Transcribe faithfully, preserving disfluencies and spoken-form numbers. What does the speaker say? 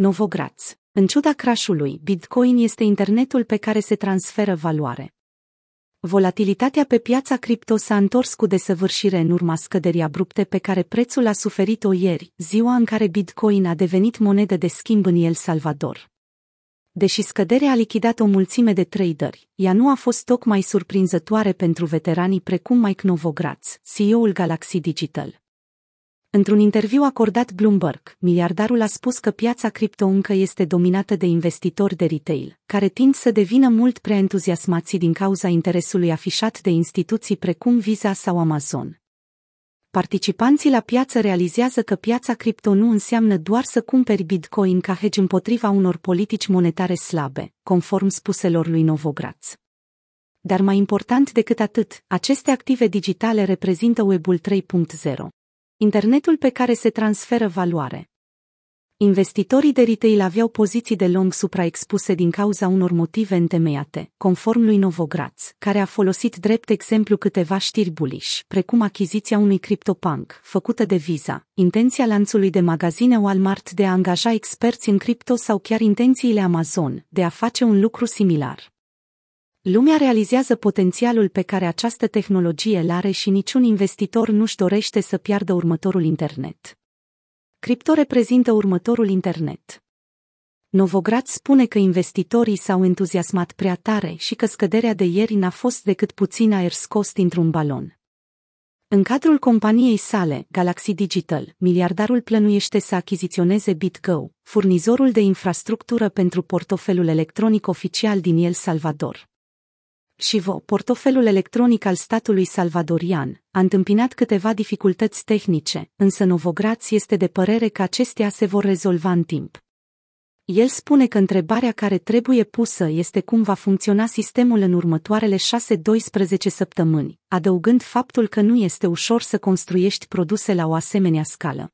Novogratz. În ciuda crash-ului, Bitcoin este internetul pe care se transferă valoare. Volatilitatea pe piața cripto s-a întors cu desăvârșire în urma scăderii abrupte pe care prețul a suferit-o ieri, ziua în care Bitcoin a devenit monedă de schimb în El Salvador. Deși scăderea a lichidat o mulțime de traderi, ea nu a fost tocmai surprinzătoare pentru veteranii precum Mike Novogratz, C E O-ul Galaxy Digital. Într-un interviu acordat Bloomberg, miliardarul a spus că piața cripto încă este dominată de investitori de retail, care tind să devină mult prea entuziasmați din cauza interesului afișat de instituții precum Visa sau Amazon. Participanții la piață realizează că piața cripto nu înseamnă doar să cumperi Bitcoin ca hedge împotriva unor politici monetare slabe, conform spuselor lui Novogratz. Dar mai important decât atât, aceste active digitale reprezintă web-ul trei punct zero. Internetul pe care se transferă valoare. Investitorii de retail aveau poziții de long supraexpuse din cauza unor motive întemeiate, conform lui Novogratz, care a folosit drept exemplu câteva știri bullish, precum achiziția unui CryptoPunk, făcută de Visa, intenția lanțului de magazine Walmart de a angaja experți în cripto sau chiar intențiile Amazon de a face un lucru similar. Lumea realizează potențialul pe care această tehnologie îl are și niciun investitor nu-și dorește să piardă următorul internet. Cripto reprezintă următorul internet. Novogratz spune că investitorii s-au entuziasmat prea tare și că scăderea de ieri n-a fost decât puțin aer scos dintr-un balon. În cadrul companiei sale, Galaxy Digital, miliardarul plănuiește să achiziționeze BitGo, furnizorul de infrastructură pentru portofelul electronic oficial din El Salvador. Shivo, portofelul electronic al statului salvadorian, a întâmpinat câteva dificultăți tehnice, însă Novogratz este de părere că acestea se vor rezolva în timp. El spune că întrebarea care trebuie pusă este cum va funcționa sistemul în următoarele șase doisprezece săptămâni, adăugând faptul că nu este ușor să construiești produse la o asemenea scală.